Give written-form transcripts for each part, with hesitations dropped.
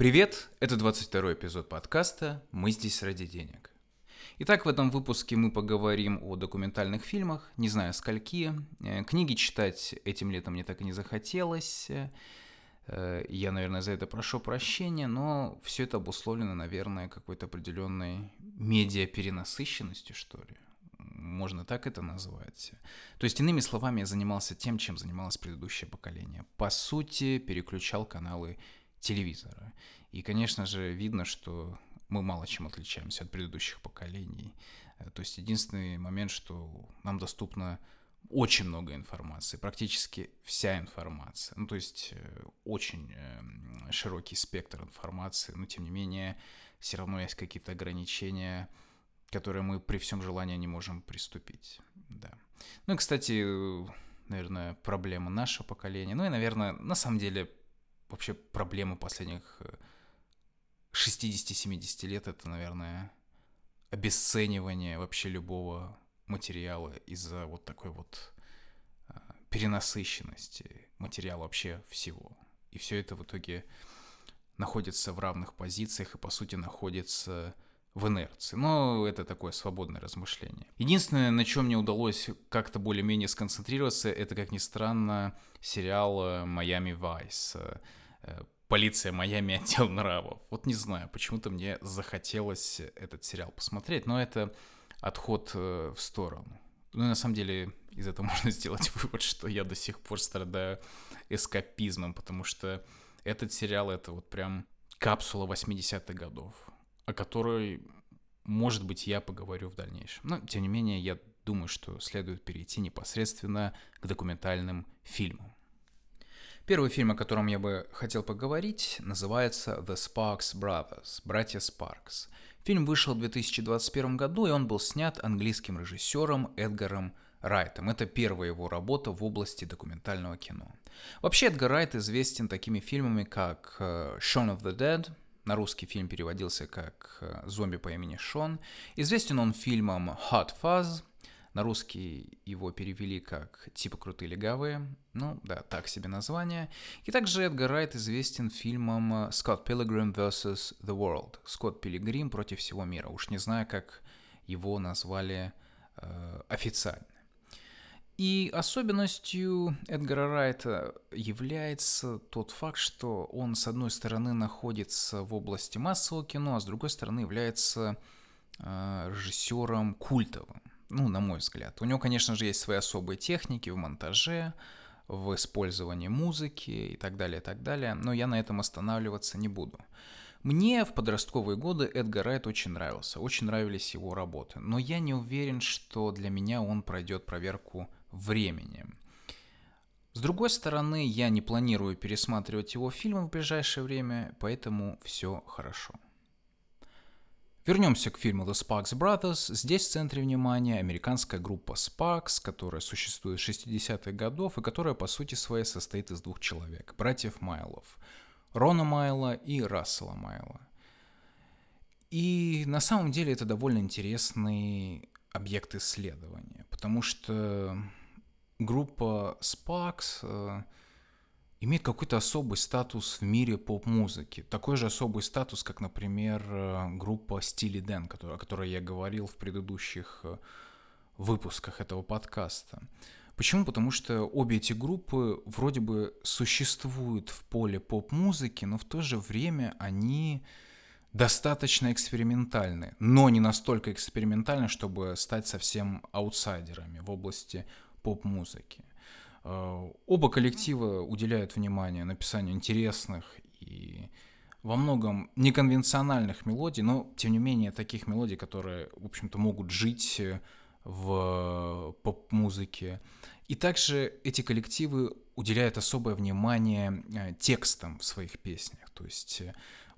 Привет, это 22-й эпизод подкаста «Мы здесь ради денег». Итак, в этом выпуске мы поговорим о документальных фильмах, не знаю скольки. Книги читать этим летом мне так и не захотелось. Я, наверное, за это прошу прощения, но все это обусловлено, наверное, какой-то определенной медиаперенасыщенностью, что ли. Можно так это назвать. То есть, иными словами, я занимался тем, чем занималось предыдущее поколение. По сути, переключал каналы телевизора. И, конечно же, видно, что мы мало чем отличаемся от предыдущих поколений. То есть, единственный момент, что нам доступно очень много информации, практически вся информация. Ну, то есть, очень широкий спектр информации, но, тем не менее, все равно есть какие-то ограничения, которые мы при всем желании не можем приступить, да. Ну и, кстати, наверное, проблема нашего поколения, ну и, наверное, на самом деле, вообще проблема последних 60-70 лет — это, наверное, обесценивание вообще любого материала из-за вот такой вот перенасыщенности материала вообще всего. И все это в итоге находится в равных позициях и, по сути, находится в инерции. Но это такое свободное размышление. Единственное, на чем мне удалось как-то более-менее сконцентрироваться, это, как ни странно, сериал «Miami Vice», «Полиция Майами. Отдел нравов». Вот не знаю, почему-то мне захотелось этот сериал посмотреть, но это отход в сторону. Ну, на самом деле, из этого можно сделать вывод, что я до сих пор страдаю эскапизмом, потому что этот сериал — это вот прям капсула 80-х годов, о которой, может быть, я поговорю в дальнейшем. Но, тем не менее, я думаю, что следует перейти непосредственно к документальным фильмам. Первый фильм, о котором я бы хотел поговорить, называется «The Sparks Brothers», «Братья Спаркс». Фильм вышел в 2021 году, и он был снят английским режиссером Эдгаром Райтом. Это первая его работа в области документального кино. Вообще, Эдгар Райт известен такими фильмами, как «Shaun of the Dead», на русский фильм переводился как «Зомби по имени Шон». Известен он фильмом «Hot Fuzz». На русский его перевели как «Типа крутые легавые». Ну да, так себе название. И также Эдгар Райт известен фильмом «Scott Pilgrim vs. the World». «Скотт Пилигрим против всего мира». Уж не знаю, как его назвали официально. И особенностью Эдгара Райта является тот факт, что он, с одной стороны, находится в области массового кино, а с другой стороны, является режиссером культовым, ну, на мой взгляд. У него, конечно же, есть свои особые техники в монтаже, в использовании музыки и так далее, но я на этом останавливаться не буду. Мне в подростковые годы Эдгар Райт очень нравился, очень нравились его работы, но я не уверен, что для меня он пройдет проверку времени. С другой стороны, я не планирую пересматривать его фильмы в ближайшее время, поэтому все хорошо. Вернемся к фильму The Sparks Brothers. Здесь в центре внимания американская группа Sparks, которая существует с 60-х годов и которая по сути своей состоит из двух человек, братьев Майлов, Рона Майла и Рассела Майла. И на самом деле это довольно интересный объект исследования, потому что группа Sparks имеет какой-то особый статус в мире поп-музыки. Такой же особый статус, как, например, группа Steely Dan, о которой я говорил в предыдущих выпусках этого подкаста. Почему? Потому что обе эти группы вроде бы существуют в поле поп-музыки, но в то же время они достаточно экспериментальны, но не настолько экспериментальны, чтобы стать совсем аутсайдерами в области поп-музыки. Оба коллектива уделяют внимание написанию интересных и во многом неконвенциональных мелодий, но, тем не менее, таких мелодий, которые, в общем-то, могут жить в поп-музыке. И также эти коллективы уделяют особое внимание текстам в своих песнях. То есть,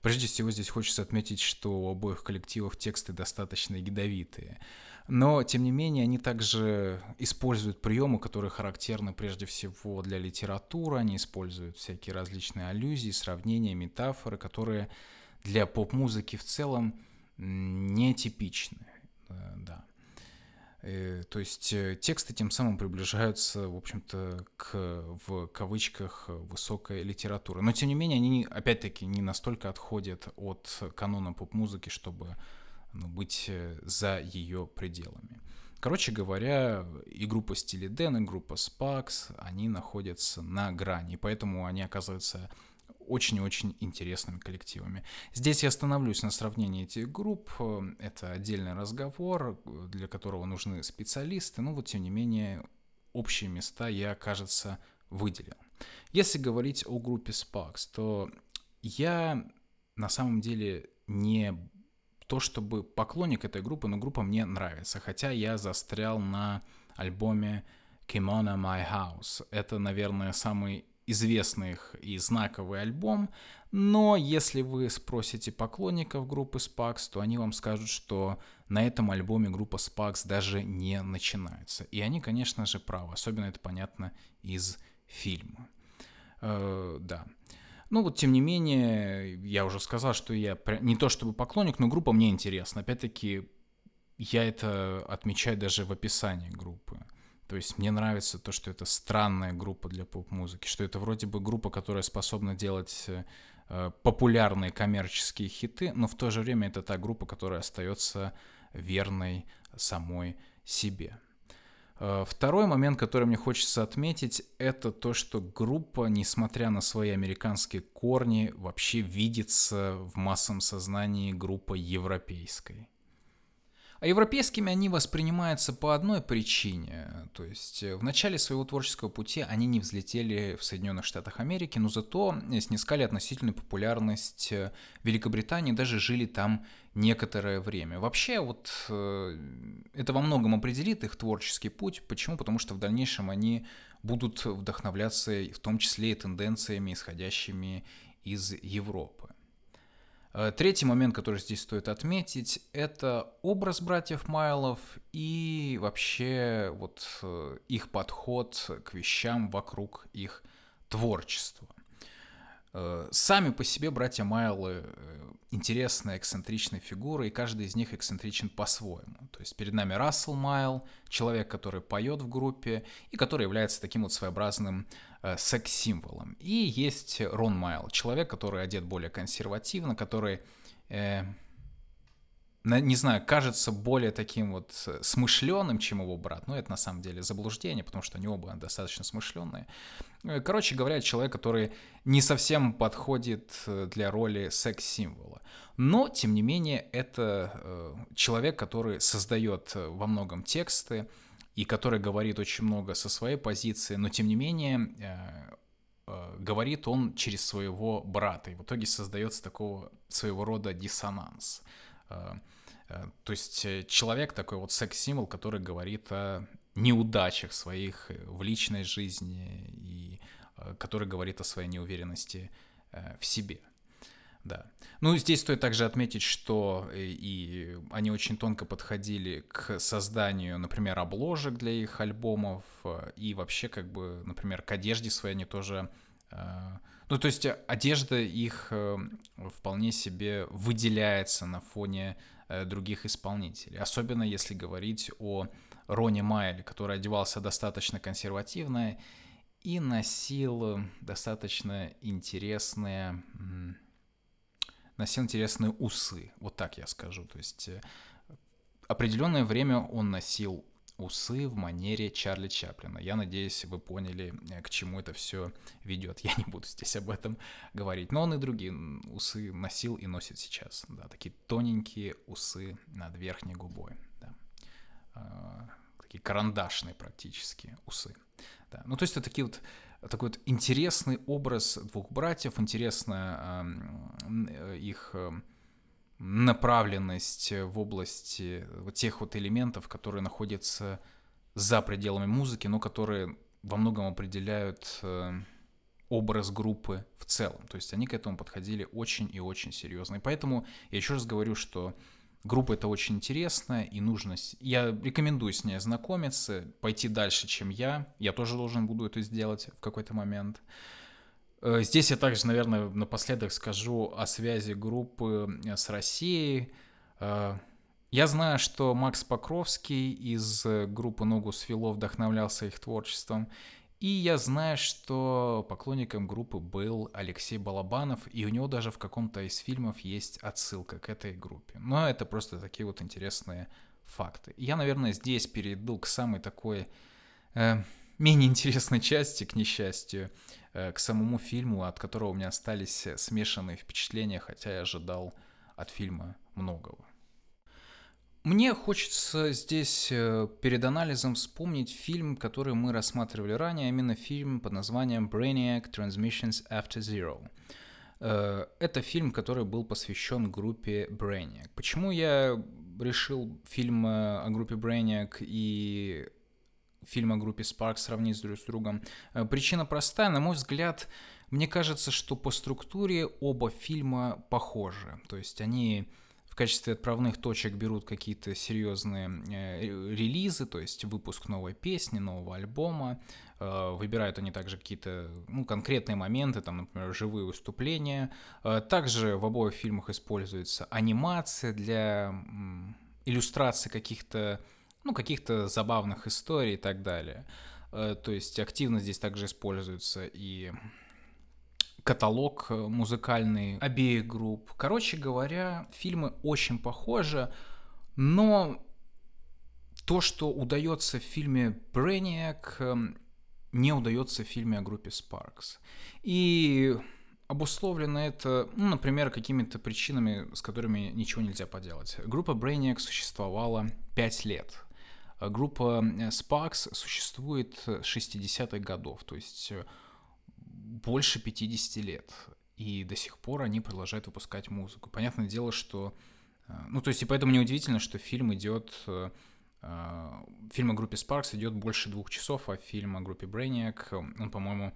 прежде всего, здесь хочется отметить, что у обоих коллективов тексты достаточно ядовитые. Но, тем не менее, они также используют приемы, которые характерны прежде всего для литературы. Они используют всякие различные аллюзии, сравнения, метафоры, которые для поп-музыки в целом нетипичны. Да. То есть тексты тем самым приближаются, в общем-то, к, в кавычках, высокой литературе. Но, тем не менее, они, опять-таки, не настолько отходят от канона поп-музыки, чтобы быть за ее пределами. Короче говоря, и группа Steely Dan, и группа Sparks, они находятся на грани, и поэтому они оказываются очень-очень интересными коллективами. Здесь я остановлюсь на сравнении этих групп. Это отдельный разговор, для которого нужны специалисты, но вот тем не менее общие места я, кажется, выделил. Если говорить о группе Sparks, то я на самом деле не то чтобы поклонник этой группы, но группа мне нравится, хотя я застрял на альбоме Kimono My House. Это, наверное, самый известный и знаковый альбом, но если вы спросите поклонников группы Sparks, то они вам скажут, что на этом альбоме группа Sparks даже не начинается. И они, конечно же, правы, особенно это понятно из фильма. Да. Ну вот, тем не менее, я уже сказал, что я не то чтобы поклонник, но группа мне интересна. Опять-таки, я это отмечаю даже в описании группы. То есть мне нравится то, что это странная группа для поп-музыки, что это вроде бы группа, которая способна делать популярные коммерческие хиты, но в то же время это та группа, которая остается верной самой себе. Второй момент, который мне хочется отметить, это то, что группа, несмотря на свои американские корни, вообще видится в массовом сознании группой европейской. А европейскими они воспринимаются по одной причине, то есть в начале своего творческого пути они не взлетели в Соединенных Штатах Америки, но зато снискали относительную популярность в Великобритании, даже жили там некоторое время. Вообще вот это во многом определит их творческий путь. Почему? Потому что в дальнейшем они будут вдохновляться в том числе и тенденциями, исходящими из Европы. Третий момент, который здесь стоит отметить, это образ братьев Майлов и вообще вот их подход к вещам вокруг их творчества. Сами по себе братья Майлы интересные, эксцентричные фигуры, и каждый из них эксцентричен по-своему. То есть перед нами Рассел Майл, человек, который поет в группе и который является таким вот своеобразным секс-символом. И есть Рон Майл, человек, который одет более консервативно, который, не знаю, кажется более таким вот смышленым, чем его брат. Но это на самом деле заблуждение, потому что они оба достаточно смышленные. Короче говоря, человек, который не совсем подходит для роли секс-символа. Но, тем не менее, это человек, который создает во многом тексты и который говорит очень много со своей позиции, но, тем не менее, говорит он через своего брата. И в итоге создается такого своего рода диссонанс. То есть человек такой вот секс-символ, который говорит о неудачах своих в личной жизни и который говорит о своей неуверенности в себе. Да. Ну, здесь стоит также отметить, что и они очень тонко подходили к созданию, например, обложек для их альбомов и вообще, как бы, например, к одежде своей они тоже... Ну, то есть одежда их вполне себе выделяется на фоне других исполнителей. Особенно если говорить о Роне Майле, который одевался достаточно консервативно и носил достаточно интересные... носил интересные усы, вот так я скажу. То есть определенное время он носил усы в манере Чарли Чаплина. Я надеюсь, вы поняли, к чему это все ведет. Я не буду здесь об этом говорить. Но он и другие усы носил и носит сейчас. Да, такие тоненькие усы над верхней губой. Да. Такие карандашные практически усы. Да. Ну, то есть это такие вот... Такой вот интересный образ двух братьев, интересная их направленность в области вот тех вот элементов, которые находятся за пределами музыки, но которые во многом определяют образ группы в целом. То есть они к этому подходили очень и очень серьезно. И поэтому я еще раз говорю, что группа это очень интересная, и нужно... Я рекомендую с ней ознакомиться, пойти дальше, чем я. Я тоже должен буду это сделать в какой-то момент. Здесь я также, наверное, напоследок скажу о связи группы с Россией. Я знаю, что Макс Покровский из группы «Ногу свело!» вдохновлялся их творчеством. И я знаю, что поклонником группы был Алексей Балабанов, и у него даже в каком-то из фильмов есть отсылка к этой группе. Но это просто такие вот интересные факты. Я, наверное, здесь перейду к самой такой менее интересной части, к несчастью, к самому фильму, от которого у меня остались смешанные впечатления, хотя я ожидал от фильма многого. Мне хочется здесь перед анализом вспомнить фильм, который мы рассматривали ранее, именно фильм под названием Brainiac Transmissions After Zero. Это фильм, который был посвящен группе Brainiac. Почему я решил фильм о группе Brainiac и фильм о группе Sparks сравнить друг с другом? Причина простая, на мой взгляд, мне кажется, что по структуре оба фильма похожи, то есть они в качестве отправных точек берут какие-то серьезные релизы, то есть выпуск новой песни, нового альбома. Выбирают они также какие-то конкретные моменты, там, например, живые выступления. Также в обоих фильмах используется анимация для иллюстрации каких-то забавных историй и так далее. То есть активно здесь также используется и каталог музыкальный обеих групп. Короче говоря, фильмы очень похожи, но то, что удается в фильме Brainiac, не удается в фильме о группе Sparks. И обусловлено это, например, какими-то причинами, с которыми ничего нельзя поделать. Группа Brainiac существовала 5 лет. Группа Sparks существует с 60-х годов, то есть больше 50 лет, и до сих пор они продолжают выпускать музыку. Понятное дело, что... и поэтому неудивительно, что фильм о группе Sparks идет больше 2 часов, а фильм о группе Brainiac, по-моему,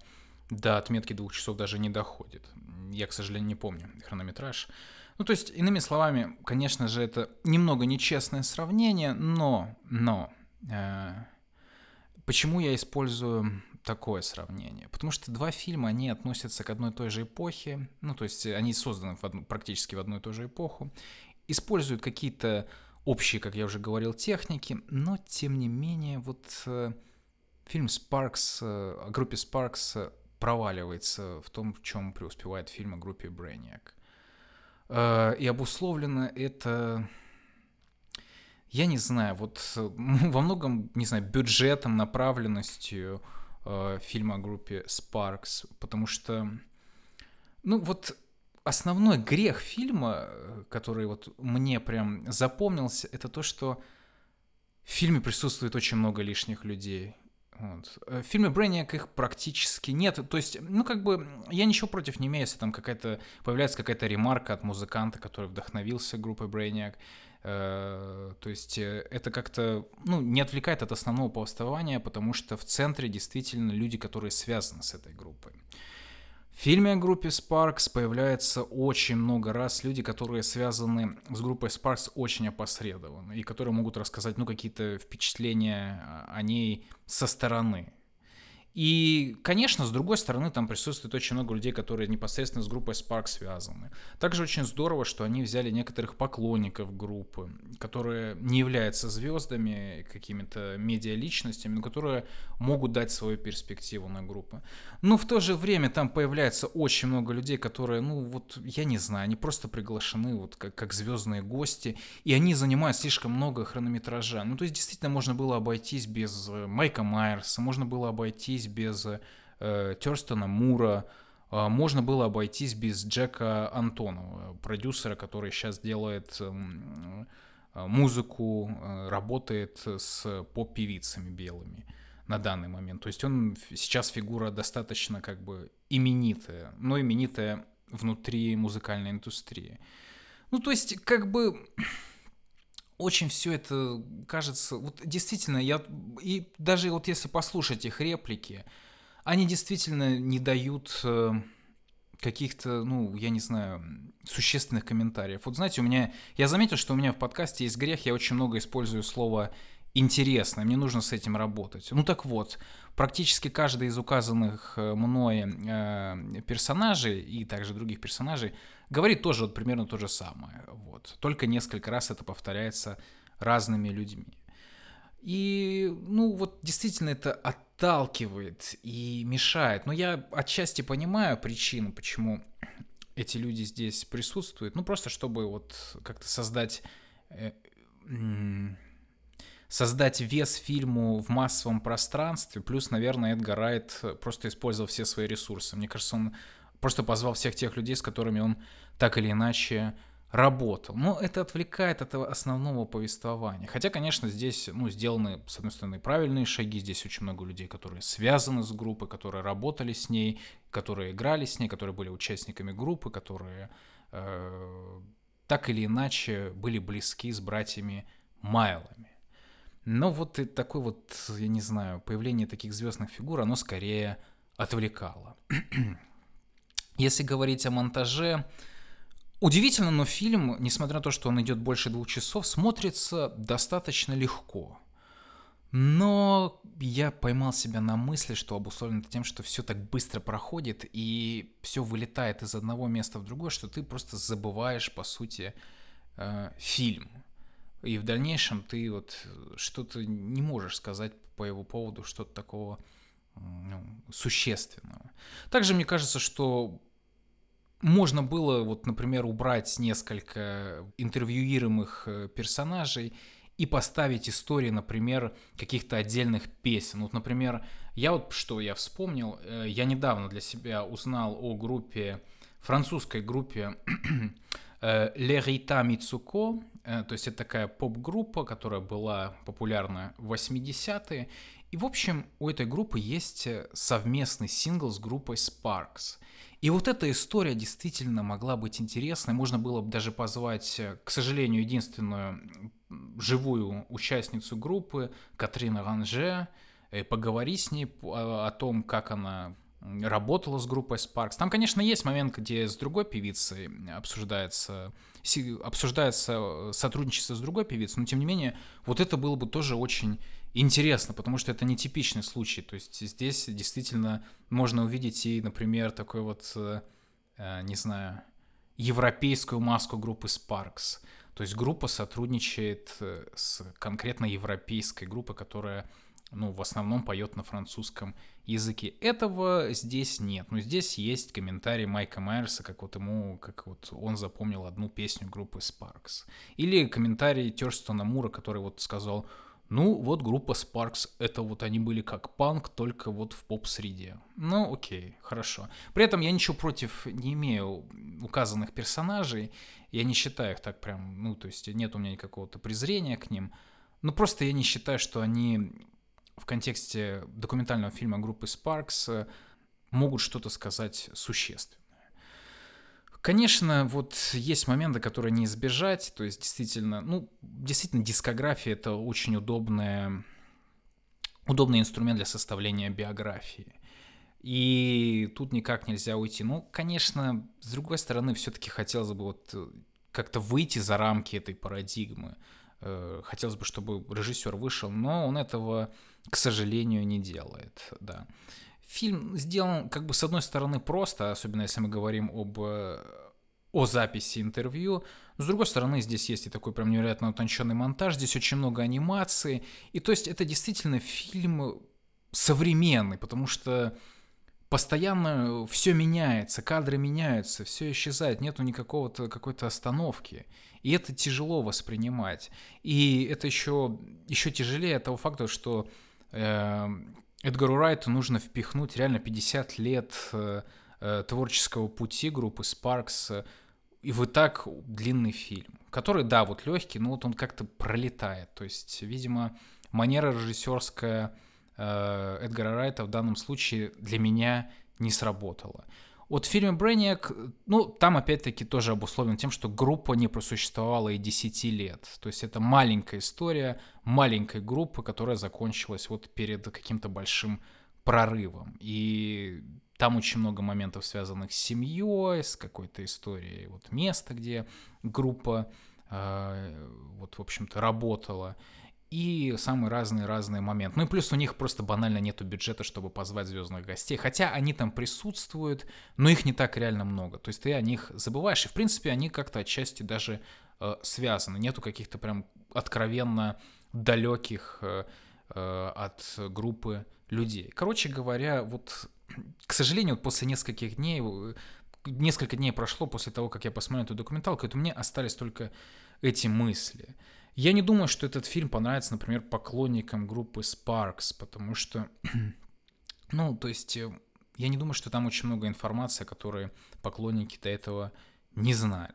до отметки 2 часов даже не доходит. Я, к сожалению, не помню хронометраж. Иными словами, конечно же, это немного нечестное сравнение, но... Почему я использую такое сравнение? Потому что 2 фильма, они относятся к одной и той же эпохе, они созданы практически в одну и ту же эпоху, используют какие-то общие, как я уже говорил, техники, но, тем не менее, фильм Sparks, о группе Sparks проваливается в том, в чем преуспевает фильм о группе Brainiac. И обусловлено это... Я не знаю, во многом, не знаю, бюджетом, направленностью фильма о группе Sparks, потому что, основной грех фильма, который мне прям запомнился, это то, что в фильме присутствует очень много лишних людей. В фильме Brainiac их практически нет. То есть, я ничего против не имею, если там появляется какая-то ремарка от музыканта, который вдохновился группой Brainiac. То есть это как-то не отвлекает от основного повествования, потому что в центре действительно люди, которые связаны с этой группой. В фильме о группе Sparks появляется очень много раз люди, которые связаны с группой Sparks очень опосредованно и которые могут рассказать какие-то впечатления о ней со стороны. И, конечно, с другой стороны, там присутствует очень много людей, которые непосредственно с группой Sparks связаны. Также очень здорово, что они взяли некоторых поклонников группы, которые не являются звездами, какими-то медиаличностями, но которые могут дать свою перспективу на группу. Но в то же время там появляется очень много людей, которые, я не знаю, они просто приглашены как звездные гости, и они занимают слишком много хронометража. Действительно, можно было обойтись без Майка Майерса, можно было обойтись без Thurston Moore, можно было обойтись без Джека Антонова, продюсера, который сейчас делает музыку, работает с поп-певицами белыми на данный момент. То есть он сейчас фигура достаточно именитая, но именитая внутри музыкальной индустрии. Очень все это кажется... Действительно, и даже если послушать их реплики, они действительно не дают каких-то, существенных комментариев. Я заметил, что у меня в подкасте есть грех, я очень много использую слово интересно, мне нужно с этим работать. Ну так вот, практически каждый из указанных мной персонажей и также других персонажей говорит тоже вот примерно то же самое. Вот. Только несколько раз это повторяется разными людьми. И, ну, вот действительно это отталкивает и мешает. Но я отчасти понимаю причину, почему эти люди здесь присутствуют. Ну, просто чтобы вот как-то создать вес фильму в массовом пространстве. Плюс, наверное, Эдгар Райт просто использовал все свои ресурсы. Мне кажется, он просто позвал всех тех людей, с которыми он так или иначе работал. Но это отвлекает от основного повествования. Хотя, конечно, здесь, ну, сделаны, с одной стороны, правильные шаги. Здесь очень много людей, которые связаны с группой, которые работали с ней, которые играли с ней, которые были участниками группы, которые так или иначе были близки с братьями Майлами. Но вот и такое вот, я не знаю, появление таких звездных фигур, оно скорее отвлекало. Если говорить о монтаже, удивительно, но фильм, несмотря на то, что он идет больше 2 часов, смотрится достаточно легко. Но я поймал себя на мысли, что обусловлено тем, что все так быстро проходит и все вылетает из одного места в другое, что ты просто забываешь, по сути, фильм. И в дальнейшем ты вот что-то не можешь сказать по его поводу, что-то такого, ну, существенного. Также мне кажется, что можно было, вот, например, убрать несколько интервьюируемых персонажей и поставить истории, например, каких-то отдельных песен. Вот, например, я вспомнил, я недавно для себя узнал о группе, французской группе Les Rita Mitsouko, то есть это такая поп-группа, которая была популярна в 80-е. И, в общем, у этой группы есть совместный сингл с группой Sparks. И вот эта история действительно могла быть интересной. Можно было бы даже позвать, к сожалению, единственную живую участницу группы, Катрин Ранже, поговорить с ней о том, как она работала с группой Sparks. Там, конечно, есть момент, где с другой певицей обсуждается сотрудничество с другой певицей, но, тем не менее, вот это было бы тоже очень интересно, потому что это нетипичный случай. То есть здесь действительно можно увидеть и, например, такой вот, не знаю, европейскую маску группы Sparks. То есть группа сотрудничает с конкретно европейской группой, которая, ну, в основном поет на французском языке. Этого здесь нет. Но здесь есть комментарий Майка Майерса, как он запомнил одну песню группы Sparks. Или комментарий Тёрстона Мура, который вот сказал: ну, вот группа Sparks, это вот они были как панк, только вот в поп-среде. Ну, окей, хорошо. При этом я ничего против не имею указанных персонажей. Я не считаю их так прям, ну, то есть нет у меня никакого-то презрения к ним. Но просто я не считаю, что они в контексте документального фильма группы Sparks могут что-то сказать существенное. Конечно, вот есть моменты, которые не избежать, то есть действительно дискография — это очень удобный инструмент для составления биографии. И тут никак нельзя уйти. Ну, конечно, с другой стороны, все-таки хотелось бы вот как-то выйти за рамки этой парадигмы. Хотелось бы, чтобы режиссер вышел, но он этого, к сожалению, не делает, да. Фильм сделан, как бы, с одной стороны, просто, особенно если мы говорим о записи интервью. Но, с другой стороны, здесь есть и такой прям невероятно утонченный монтаж, здесь очень много анимации. И то есть это действительно фильм современный, потому что постоянно все меняется, кадры меняются, все исчезает, нету какой-то остановки. И это тяжело воспринимать. И это еще тяжелее от того факта, что Эдгару Райту нужно впихнуть реально 50 лет творческого пути группы Sparks. И вот так длинный фильм, который, да, вот легкий, но вот он как-то пролетает. То есть, видимо, манера режиссерская Эдгара Райта в данном случае для меня не сработала. Вот в фильме «Brainiac», ну, там опять-таки тоже обусловлено тем, что группа не просуществовала и 10 лет. То есть это маленькая история маленькой группы, которая закончилась вот перед каким-то большим прорывом. И там очень много моментов, связанных с семьей, с какой-то историей вот места, где группа вот, в общем-то, работала. и самые разные моменты. Ну и плюс у них просто банально нету бюджета, чтобы позвать звездных гостей. Хотя они там присутствуют, но их не так реально много. То есть ты о них забываешь. И в принципе они как-то отчасти даже связаны. Нету каких-то прям откровенно далеких от группы людей. Короче говоря, вот, к сожалению, вот после нескольких дней прошло после того, как я посмотрел эту документалку, и у меня остались только эти мысли. Я не думаю, что этот фильм понравится, например, поклонникам группы Sparks, потому что, то есть, я не думаю, что там очень много информации, которую поклонники до этого не знали.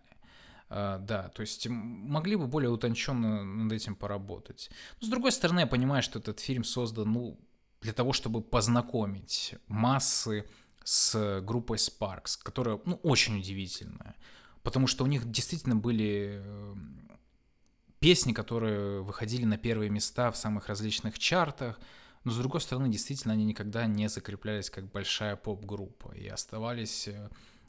Да, то есть могли бы более утонченно над этим поработать. Но, с другой стороны, я понимаю, что этот фильм создан, для того, чтобы познакомить массы с группой Sparks, которая, очень удивительная, потому что у них действительно были песни, которые выходили на первые места в самых различных чартах, но, с другой стороны, действительно, они никогда не закреплялись как большая поп-группа и оставались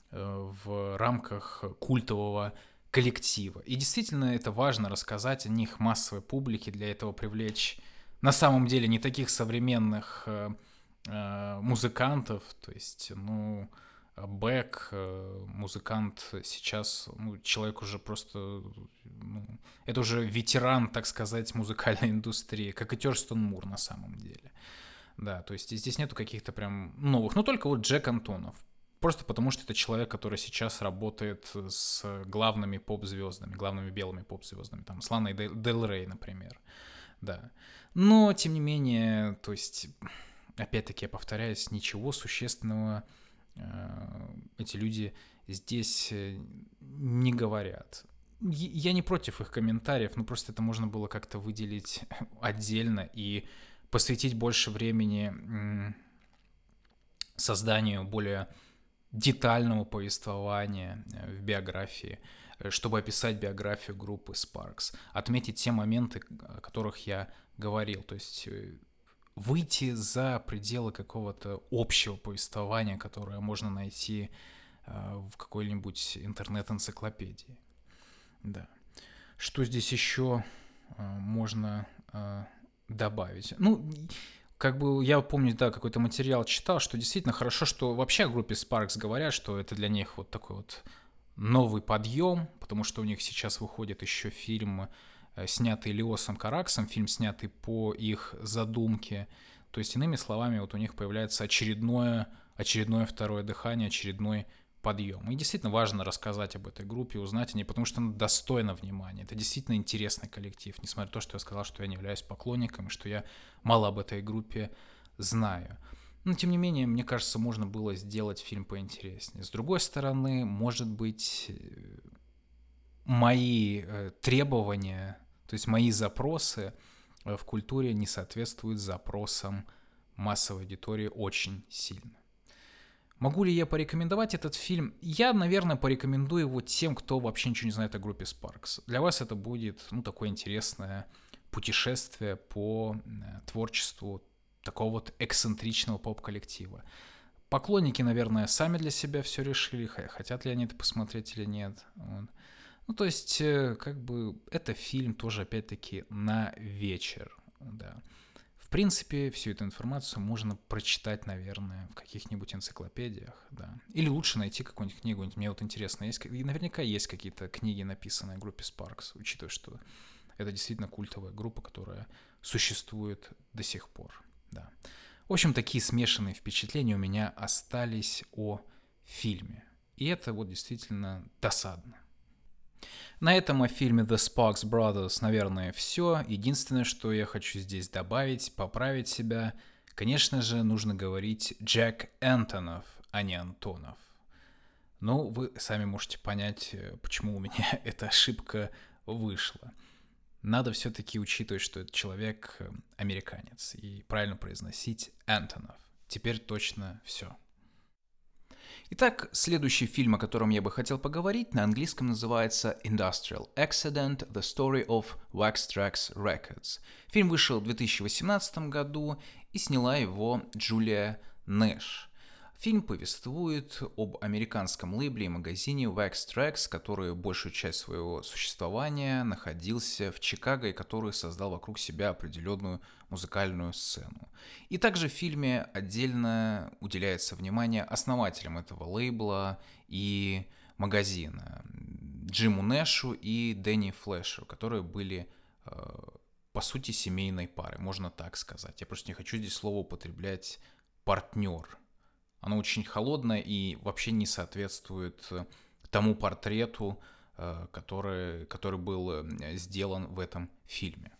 в рамках культового коллектива. И действительно, это важно рассказать о них массовой публике, для этого привлечь на самом деле не таких современных музыкантов, то есть, Бэк, музыкант сейчас, человек уже просто, это уже ветеран, так сказать, музыкальной индустрии, как и Thurston Moore на самом деле. Да, то есть здесь нету каких-то прям новых, только вот Джек Антонов. Просто потому, что это человек, который сейчас работает с главными поп-звездами, главными белыми поп-звездами, там, с Ланой Дель Рей, например, да. Но, тем не менее, то есть, опять-таки, я повторяюсь, ничего существенного эти люди здесь не говорят. Я не против их комментариев, но просто это можно было как-то выделить отдельно и посвятить больше времени созданию более детального повествования в биографии, чтобы описать биографию группы Sparks, отметить те моменты, о которых я говорил, то есть выйти за пределы какого-то общего повествования, которое можно найти в какой-нибудь интернет-энциклопедии. Да. Что здесь еще можно добавить? Я помню, да, какой-то материал читал, что действительно хорошо, что вообще о группе Sparks говорят, что это для них вот такой вот новый подъем, потому что у них сейчас выходит еще фильм, снятый Леосом Караксом, фильм, снятый по их задумке. То есть, иными словами, вот у них появляется очередное второе дыхание, очередной подъем. И действительно важно рассказать об этой группе, узнать о ней, потому что она достойна внимания. Это действительно интересный коллектив, несмотря на то, что я сказал, что я не являюсь поклонником, и что я мало об этой группе знаю. Но, тем не менее, мне кажется, можно было сделать фильм поинтереснее. С другой стороны, может быть, мои требования, то есть мои запросы в культуре не соответствуют запросам массовой аудитории очень сильно. Могу ли я порекомендовать этот фильм? Я, наверное, порекомендую его тем, кто вообще ничего не знает о группе Sparks. Для вас это будет, такое интересное путешествие по творчеству такого вот эксцентричного поп-коллектива. Поклонники, наверное, сами для себя все решили, хотят ли они это посмотреть или нет. То есть, это фильм тоже, опять-таки, на вечер, да. В принципе, всю эту информацию можно прочитать, наверное, в каких-нибудь энциклопедиях, да. Или лучше найти какую-нибудь книгу. Мне вот интересно, наверняка есть какие-то книги, написанные о группе Sparks, учитывая, что это действительно культовая группа, которая существует до сих пор, да. В общем, такие смешанные впечатления у меня остались о фильме. И это вот действительно досадно. На этом о фильме The Sparks Brothers, наверное, все. Единственное, что я хочу здесь добавить, поправить себя, конечно же, нужно говорить Jack Antonoff, а не Антонов. Но вы сами можете понять, почему у меня эта ошибка вышла. Надо все-таки учитывать, что этот человек американец, и правильно произносить Антонов. Теперь точно все. Итак, следующий фильм, о котором я бы хотел поговорить, на английском называется Industrial Accident – The Story of Wax-Trax Records. Фильм вышел в 2018 году, и сняла его Джулия Нэш. Фильм повествует об американском лейбле и магазине Wax Trax, который большую часть своего существования находился в Чикаго и который создал вокруг себя определенную музыкальную сцену. И также в фильме отдельно уделяется внимание основателям этого лейбла и магазина Джиму Нэшу и Дэнни Флешеру, которые были, по сути, семейной парой, можно так сказать. Я просто не хочу здесь слово употреблять «партнер». Оно очень холодное и вообще не соответствует тому портрету, который был сделан в этом фильме.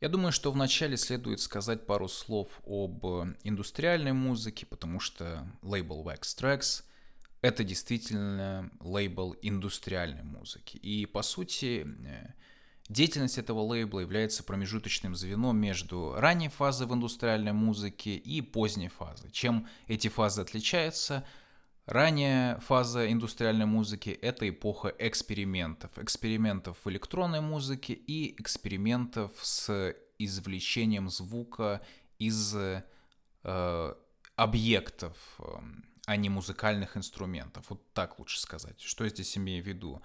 Я думаю, что вначале следует сказать пару слов об индустриальной музыке, потому что лейбл Wax Trax — это действительно лейбл индустриальной музыки. И, по сути, деятельность этого лейбла является промежуточным звеном между ранней фазой в индустриальной музыке и поздней фазой. Чем эти фазы отличаются? Ранняя фаза индустриальной музыки — это эпоха экспериментов. Экспериментов в электронной музыке и экспериментов с извлечением звука из объектов, а не музыкальных инструментов. Вот так лучше сказать. Что я здесь имею в виду?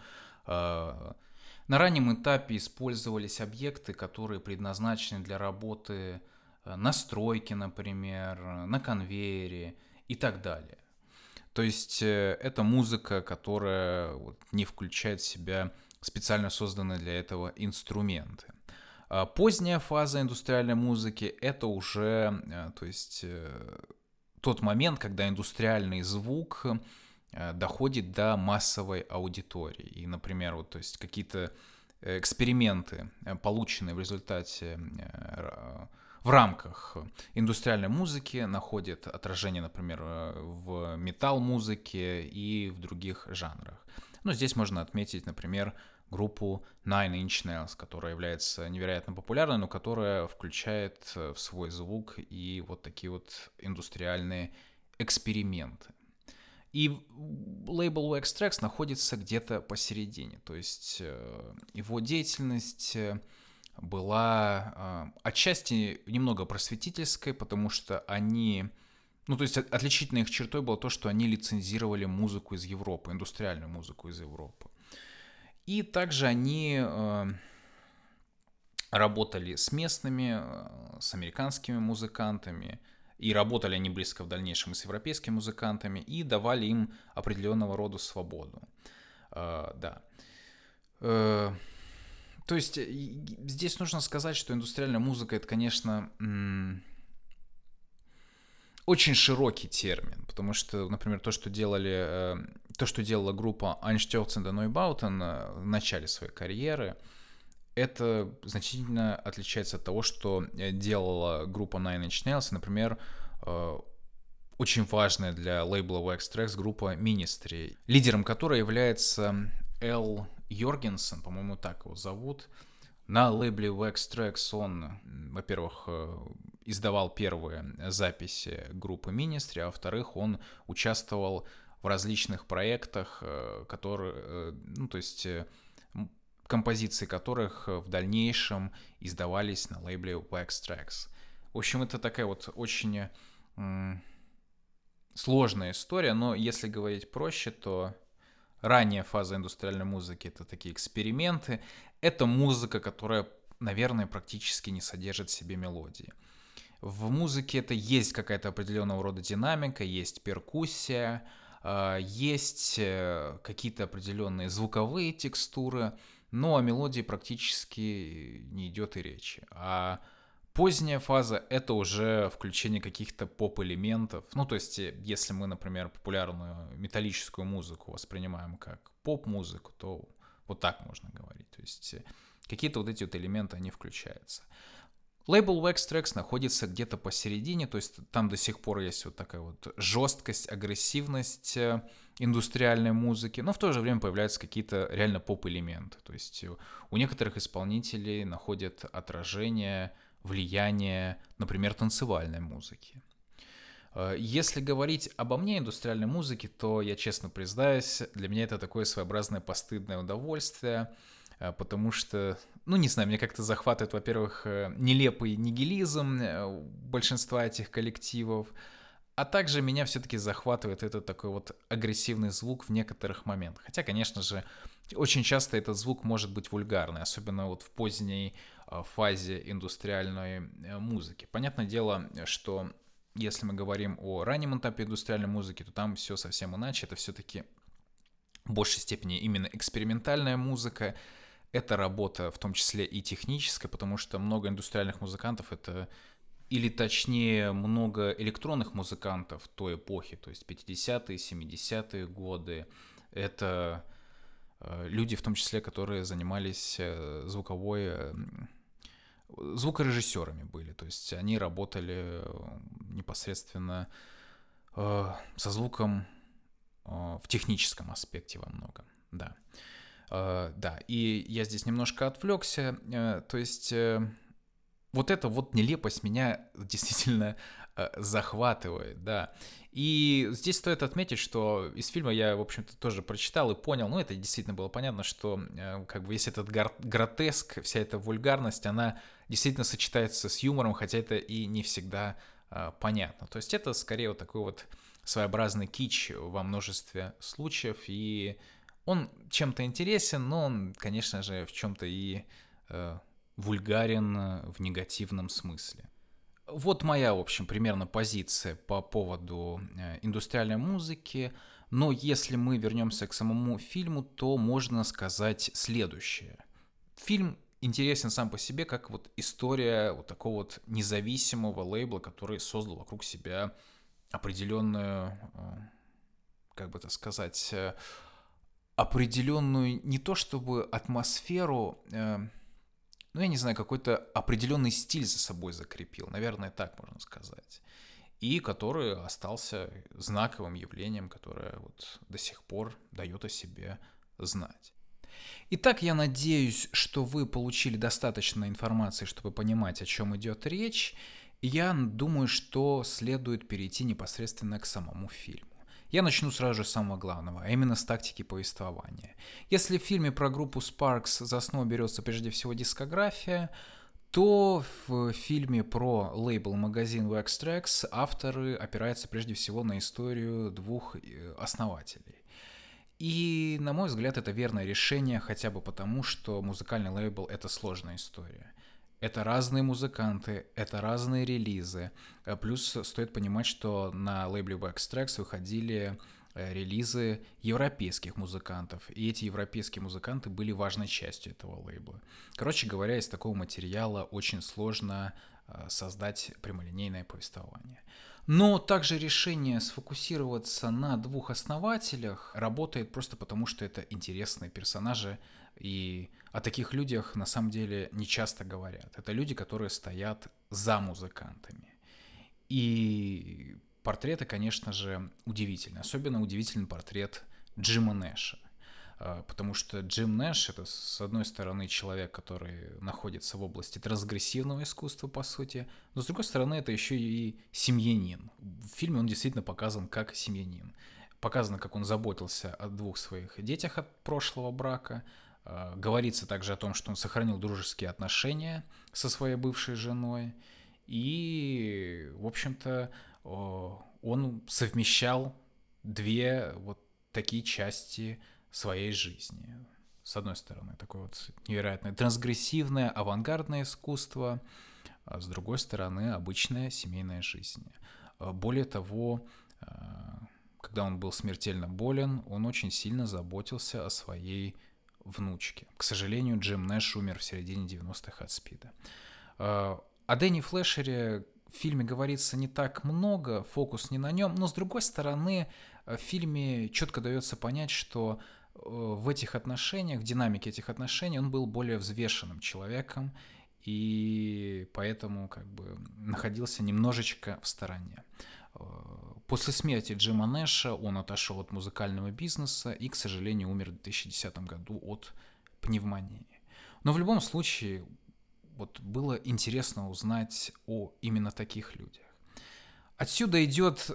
На раннем этапе использовались объекты, которые предназначены для работы на стройке, например, на конвейере и так далее. То есть это музыка, которая не включает в себя специально созданные для этого инструменты. Поздняя фаза индустриальной музыки — это уже, то есть, тот момент, когда индустриальный звук доходит до массовой аудитории. И, например, то есть какие-то эксперименты, полученные в результате в рамках индустриальной музыки, находят отражение, например, в метал-музыке и в других жанрах. Но здесь можно отметить, например, группу Nine Inch Nails, которая является невероятно популярной, но которая включает в свой звук и вот такие вот индустриальные эксперименты. И лейбл Wax Trax находится где-то посередине, то есть его деятельность была отчасти немного просветительской, потому что они, то есть отличительной их чертой было то, что они лицензировали музыку из Европы, индустриальную музыку из Европы. И также они работали с местными, с американскими музыкантами, и работали они близко в дальнейшем и с европейскими музыкантами, и давали им определенного рода свободу. То есть здесь нужно сказать, что индустриальная музыка — это, конечно, очень широкий термин, потому что, например, то, что делала группа Einstürzende Neubauten в начале своей карьеры, это значительно отличается от того, что делала группа Nine Inch Nails. Например, очень важная для лейбла Wax Trax группа Ministry, лидером которой является Эл Йоргенсен, по-моему, так его зовут. На лейбле Wax Trax он, во-первых, издавал первые записи группы Ministry, а во-вторых, он участвовал в различных проектах, которые, то есть композиции которых в дальнейшем издавались на лейбле Wax Trax. В общем, это такая вот очень сложная история, но если говорить проще, то ранняя фаза индустриальной музыки — это такие эксперименты, это музыка, которая, наверное, практически не содержит в себе мелодии. В музыке это есть какая-то определенного рода динамика, есть перкуссия, есть какие-то определенные звуковые текстуры, но о мелодии практически не идет и речи. А поздняя фаза — это уже включение каких-то поп-элементов. То есть, если мы, например, популярную металлическую музыку воспринимаем как поп-музыку, то вот так можно говорить. То есть, какие-то вот эти вот элементы, они включаются. Лейбл Wax Trax находится где-то посередине, то есть там до сих пор есть вот такая вот жесткость, агрессивность индустриальной музыки, но в то же время появляются какие-то реально поп-элементы. То есть у некоторых исполнителей находят отражение, влияние, например, танцевальной музыки. Если говорить обо мне, индустриальной музыке, то я честно признаюсь, для меня это такое своеобразное постыдное удовольствие, потому что, не знаю, меня как-то захватывает, во-первых, нелепый нигилизм большинства этих коллективов, А также меня все-таки захватывает этот такой вот агрессивный звук в некоторых моментах. Хотя, конечно же, очень часто этот звук может быть вульгарный, особенно вот в поздней фазе индустриальной музыки. Понятное дело, что если мы говорим о раннем этапе индустриальной музыки, то там все совсем иначе. Это все-таки в большей степени именно экспериментальная музыка. Это работа в том числе и техническая, потому что много индустриальных музыкантов — это, или точнее, много электронных музыкантов той эпохи, то есть 50-е, 70-е годы. Это люди, в том числе, которые занимались звукорежиссерами были, то есть они работали непосредственно со звуком в техническом аспекте во многом, да. Да, и я здесь немножко отвлекся, то есть вот эта вот нелепость меня действительно захватывает, да. И здесь стоит отметить, что из фильма я, в общем-то, тоже прочитал и понял, ну, это действительно было понятно, что как бы весь этот гротеск, вся эта вульгарность, она действительно сочетается с юмором, хотя это и не всегда понятно. То есть это скорее вот такой вот своеобразный кич во множестве случаев, и он чем-то интересен, но он, конечно же, в чем-то и вульгарен в негативном смысле. Вот моя, в общем, примерно позиция по поводу индустриальной музыки. Но если мы вернемся к самому фильму, то можно сказать следующее. Фильм интересен сам по себе, как вот история вот такого вот независимого лейбла, который создал вокруг себя определенную, как бы это сказать, определенную не то чтобы атмосферу, ну, я не знаю, какой-то определенный стиль за собой закрепил, наверное, так можно сказать, и который остался знаковым явлением, которое вот до сих пор дает о себе знать. Итак, я надеюсь, что вы получили достаточно информации, чтобы понимать, о чем идет речь. Я думаю, что следует перейти непосредственно к самому фильму. Я начну сразу же с самого главного, а именно с тактики повествования. Если в фильме про группу Sparks за основу берется прежде всего дискография, то в фильме про лейбл-магазин Wax Trax авторы опираются прежде всего на историю двух основателей. И, на мой взгляд, это верное решение, хотя бы потому, что музыкальный лейбл — это сложная история. Это разные музыканты, это разные релизы. Плюс стоит понимать, что на лейбле Wax Trax выходили релизы европейских музыкантов. И эти европейские музыканты были важной частью этого лейбла. Короче говоря, из такого материала очень сложно создать прямолинейное повествование. Но также решение сфокусироваться на двух основателях работает просто потому, что это интересные персонажи, и о таких людях на самом деле не часто говорят. Это люди, которые стоят за музыкантами. И портреты, конечно же, удивительны. Особенно удивителен портрет Джима Нэша. Потому что Джим Нэш — это, с одной стороны, человек, который находится в области трансгрессивного искусства, по сути, но, с другой стороны, это еще и семьянин. В фильме он действительно показан как семьянин. Показано, как он заботился о двух своих детях от прошлого брака. Говорится также о том, что он сохранил дружеские отношения со своей бывшей женой. И, в общем-то, он совмещал две вот такие части своей жизни. С одной стороны, такое вот невероятное трансгрессивное, авангардное искусство, а с другой стороны, обычная семейная жизнь. Более того, когда он был смертельно болен, он очень сильно заботился о своей внучке. К сожалению, Джим Нэш умер в середине 90-х от СПИДа. О Дэнни Флешере в фильме говорится не так много, фокус не на нем, но, с другой стороны, в фильме четко дается понять, что в этих отношениях, в динамике этих отношений он был более взвешенным человеком и поэтому как бы находился немножечко в стороне. После смерти Джима Нэша он отошел от музыкального бизнеса и, к сожалению, умер в 2010 году от пневмонии. Но в любом случае вот было интересно узнать о именно таких людях. Отсюда идет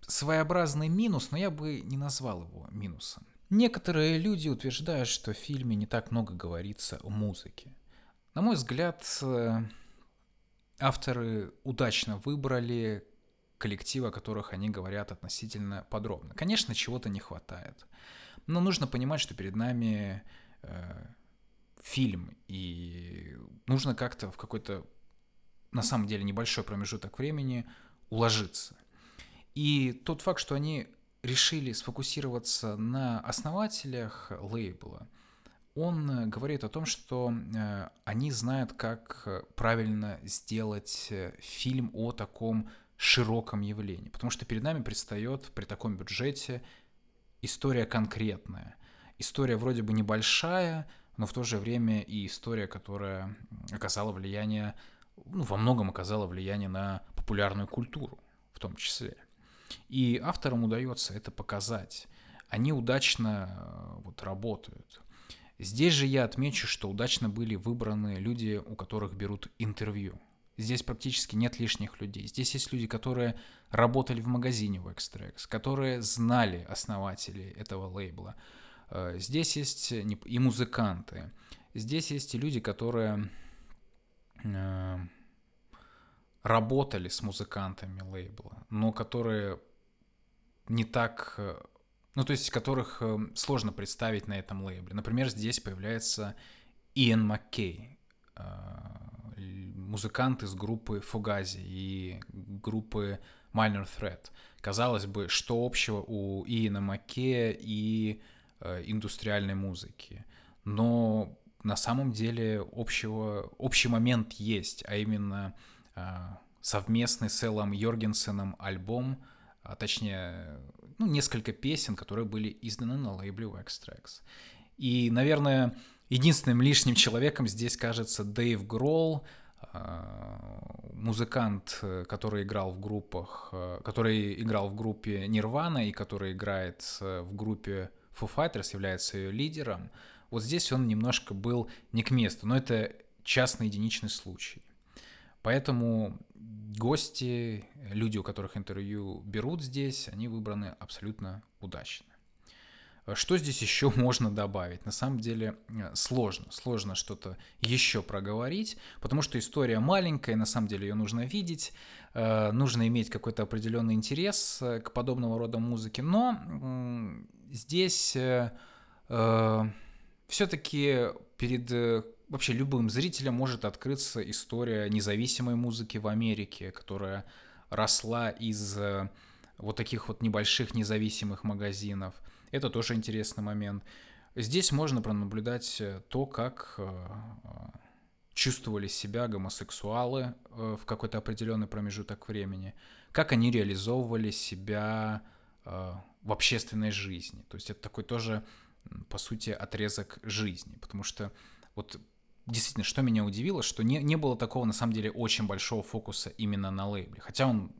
своеобразный минус, но я бы не назвал его минусом. Некоторые люди утверждают, что в фильме не так много говорится о музыке. На мой взгляд, авторы удачно выбрали коллективы, о которых они говорят относительно подробно. Конечно, чего-то не хватает. Но нужно понимать, что перед нами фильм, и нужно как-то в какой-то, на самом деле, небольшой промежуток времени уложиться. И тот факт, что они решили сфокусироваться на основателях лейбла, он говорит о том, что они знают, как правильно сделать фильм о таком широком явлении. Потому что перед нами предстает при таком бюджете история конкретная. История вроде бы небольшая, но в то же время и история, которая оказала влияние, во многом оказала влияние на популярную культуру в том числе. И авторам удается это показать. Они удачно работают. Здесь же я отмечу, что удачно были выбраны люди, у которых берут интервью. Здесь практически нет лишних людей. Здесь есть люди, которые работали в магазине в X-Trax, которые знали основателей этого лейбла. Здесь есть и музыканты. Здесь есть и люди, которые работали с музыкантами лейбла, но которые не так... Ну, то есть, которых сложно представить на этом лейбле. Например, здесь появляется Иэн МакКей, музыкант из группы Fugazi и группы Minor Threat. Казалось бы, что общего у Иэна МакКея и индустриальной музыки. Но на самом деле общий момент есть, а именно совместный с Элом Йоргенсеном альбом, а точнее, несколько песен, которые были изданы на лейбле X-Trax. И, наверное, единственным лишним человеком здесь кажется Дэйв Гролл, музыкант, который играл в группе Nirvana и который играет в группе Foo Fighters, является ее лидером. Вот здесь он немножко был не к месту, но это частный единичный случай. Поэтому гости, люди, у которых интервью берут здесь, они выбраны абсолютно удачно. Что здесь еще можно добавить? На самом деле сложно что-то еще проговорить, потому что история маленькая, на самом деле ее нужно видеть, нужно иметь какой-то определенный интерес к подобного рода музыке, но здесь все-таки перед... Вообще любым зрителям может открыться история независимой музыки в Америке, которая росла из вот таких вот небольших независимых магазинов. Это тоже интересный момент. Здесь можно пронаблюдать то, как чувствовали себя гомосексуалы в какой-то определенный промежуток времени, как они реализовывали себя в общественной жизни. То есть это такой тоже, по сути, отрезок жизни, потому что вот действительно, что меня удивило, что не было такого, на самом деле, очень большого фокуса именно на лейбле. Хотя он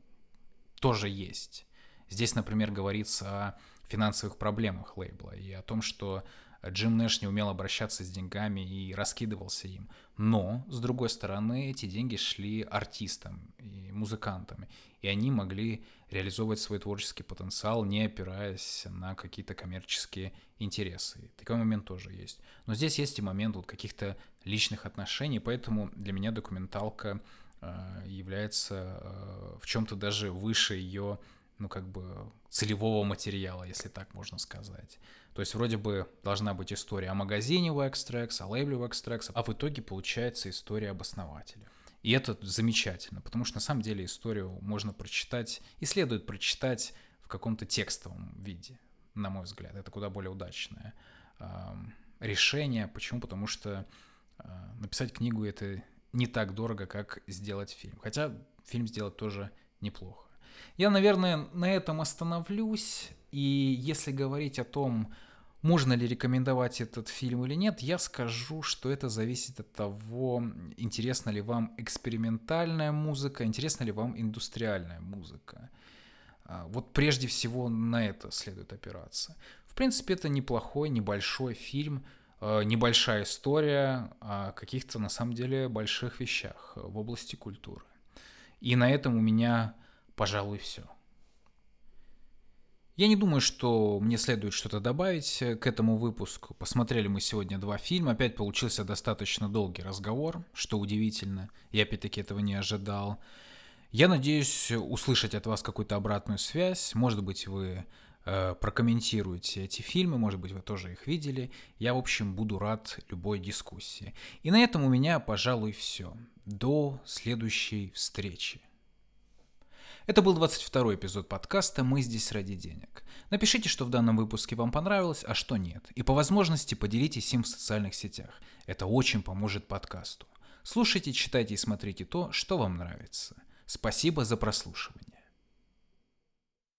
тоже есть. Здесь, например, говорится о финансовых проблемах лейбла и о том, что Джим Нэш не умел обращаться с деньгами и раскидывался им. Но, с другой стороны, эти деньги шли артистам и музыкантам, и они могли реализовывать свой творческий потенциал, не опираясь на какие-то коммерческие интересы. Такой момент тоже есть. Но здесь есть и момент каких-то личных отношений, поэтому для меня документалка является в чем-то даже выше ее целевого материала, если так можно сказать. То есть вроде бы должна быть история о магазине в X-Trax, о лейбле в X-Trax, а в итоге получается история об основателе. И это замечательно, потому что на самом деле историю можно прочитать и следует прочитать в каком-то текстовом виде, на мой взгляд. Это куда более удачное решение. Почему? Потому что написать книгу — это не так дорого, как сделать фильм. Хотя фильм сделать тоже неплохо. Я, наверное, на этом остановлюсь, и если говорить о том, можно ли рекомендовать этот фильм или нет, я скажу, что это зависит от того, интересна ли вам экспериментальная музыка, интересна ли вам индустриальная музыка. Вот прежде всего на это следует опираться. В принципе, это неплохой, небольшой фильм, небольшая история о каких-то, на самом деле, больших вещах в области культуры. И на этом у меня... Пожалуй, все. Я не думаю, что мне следует что-то добавить к этому выпуску. Посмотрели мы сегодня 2 фильма. Опять получился достаточно долгий разговор, что удивительно. Я опять-таки этого не ожидал. Я надеюсь услышать от вас какую-то обратную связь. Может быть, вы прокомментируете эти фильмы, может быть, вы тоже их видели. Я, в общем, буду рад любой дискуссии. И на этом у меня, пожалуй, все. До следующей встречи. Это был 22-й эпизод подкаста «Мы здесь ради денег». Напишите, что в данном выпуске вам понравилось, а что нет. И по возможности поделитесь им в социальных сетях. Это очень поможет подкасту. Слушайте, читайте и смотрите то, что вам нравится. Спасибо за прослушивание.